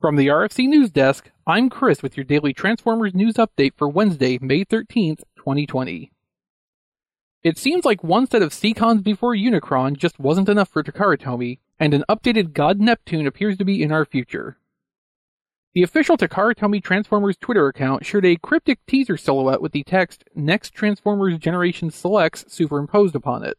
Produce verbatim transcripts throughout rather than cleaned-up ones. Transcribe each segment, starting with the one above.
From the R F C News Desk, I'm Chris with your daily Transformers news update for Wednesday, May thirteenth, twenty twenty. It seems like one set of Seacons before Unicron just wasn't enough for Takara Tomy, and an updated God Neptune appears to be in our future. The official Takara Tomy Transformers Twitter account shared a cryptic teaser silhouette with the text, "Next Transformers Generation Selects," superimposed upon it.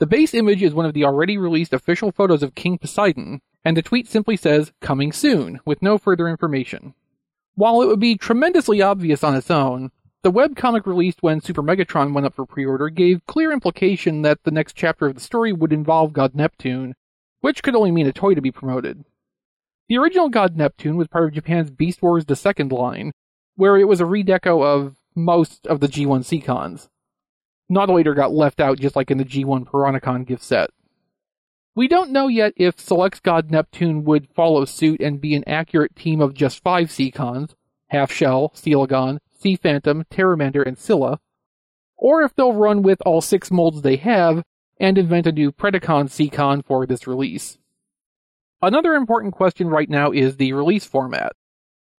The base image is one of the already released official photos of King Poseidon, and the tweet simply says, "Coming soon," with no further information. While it would be tremendously obvious on its own, the webcomic released when Super Megatron went up for pre-order gave clear implication that the next chapter of the story would involve God Neptune, which could only mean a toy to be promoted. The original God Neptune was part of Japan's Beast Wars two line, where it was a redeco of most of the G one Seacons. Nautilator got left out just like in the G one Predacon gift set. We don't know yet if Select's God Neptune would follow suit and be an accurate team of just five Seacons, Half-Shell, Seelagon, Sea Phantom, Terramander, and Scylla, or if they'll run with all six molds they have and invent a new Predacon Seacon for this release. Another important question right now is the release format.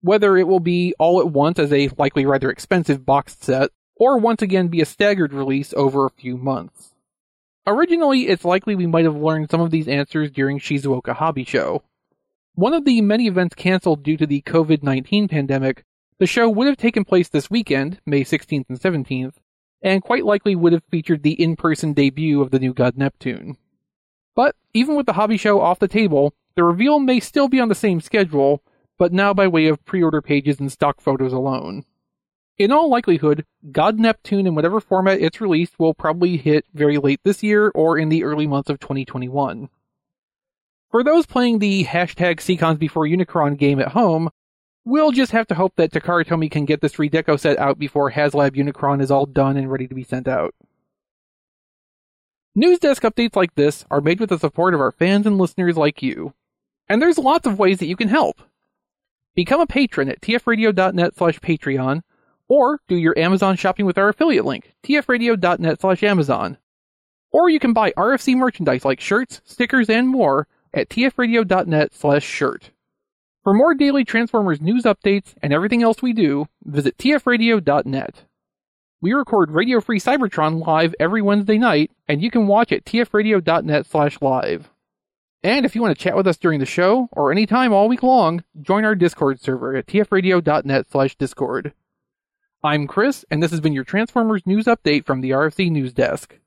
Whether it will be all at once as a likely rather expensive boxed set, or once again be a staggered release over a few months. Originally, it's likely we might have learned some of these answers during Shizuoka Hobby Show. One of the many events cancelled due to the covid nineteen pandemic, the show would have taken place this weekend, May sixteenth and seventeenth, and quite likely would have featured the in-person debut of the new God Neptune. But, even with the hobby show off the table, the reveal may still be on the same schedule, but now by way of pre-order pages and stock photos alone. In all likelihood, God Neptune in whatever format it's released will probably hit very late this year or in the early months of twenty twenty-one. For those playing the hashtag Seacons Before Unicron game at home, we'll just have to hope that Takara Tomy can get this redeco set out before HasLab Unicron is all done and ready to be sent out. News desk updates like this are made with the support of our fans and listeners like you. And there's lots of ways that you can help. Become a patron at tfradio.net slash Patreon, or do your Amazon shopping with our affiliate link, tfradio.net slash Amazon. Or you can buy R F C merchandise like shirts, stickers, and more at tfradio.net slash shirt. For more daily Transformers news updates and everything else we do, visit tfradio dot net. We record Radio Free Cybertron live every Wednesday night, and you can watch at tfradio.net slash live. And if you want to chat with us during the show, or any time all week long, join our Discord server at tfradio.net slash Discord. I'm Chris, and this has been your Transformers News Update from the R F C News Desk.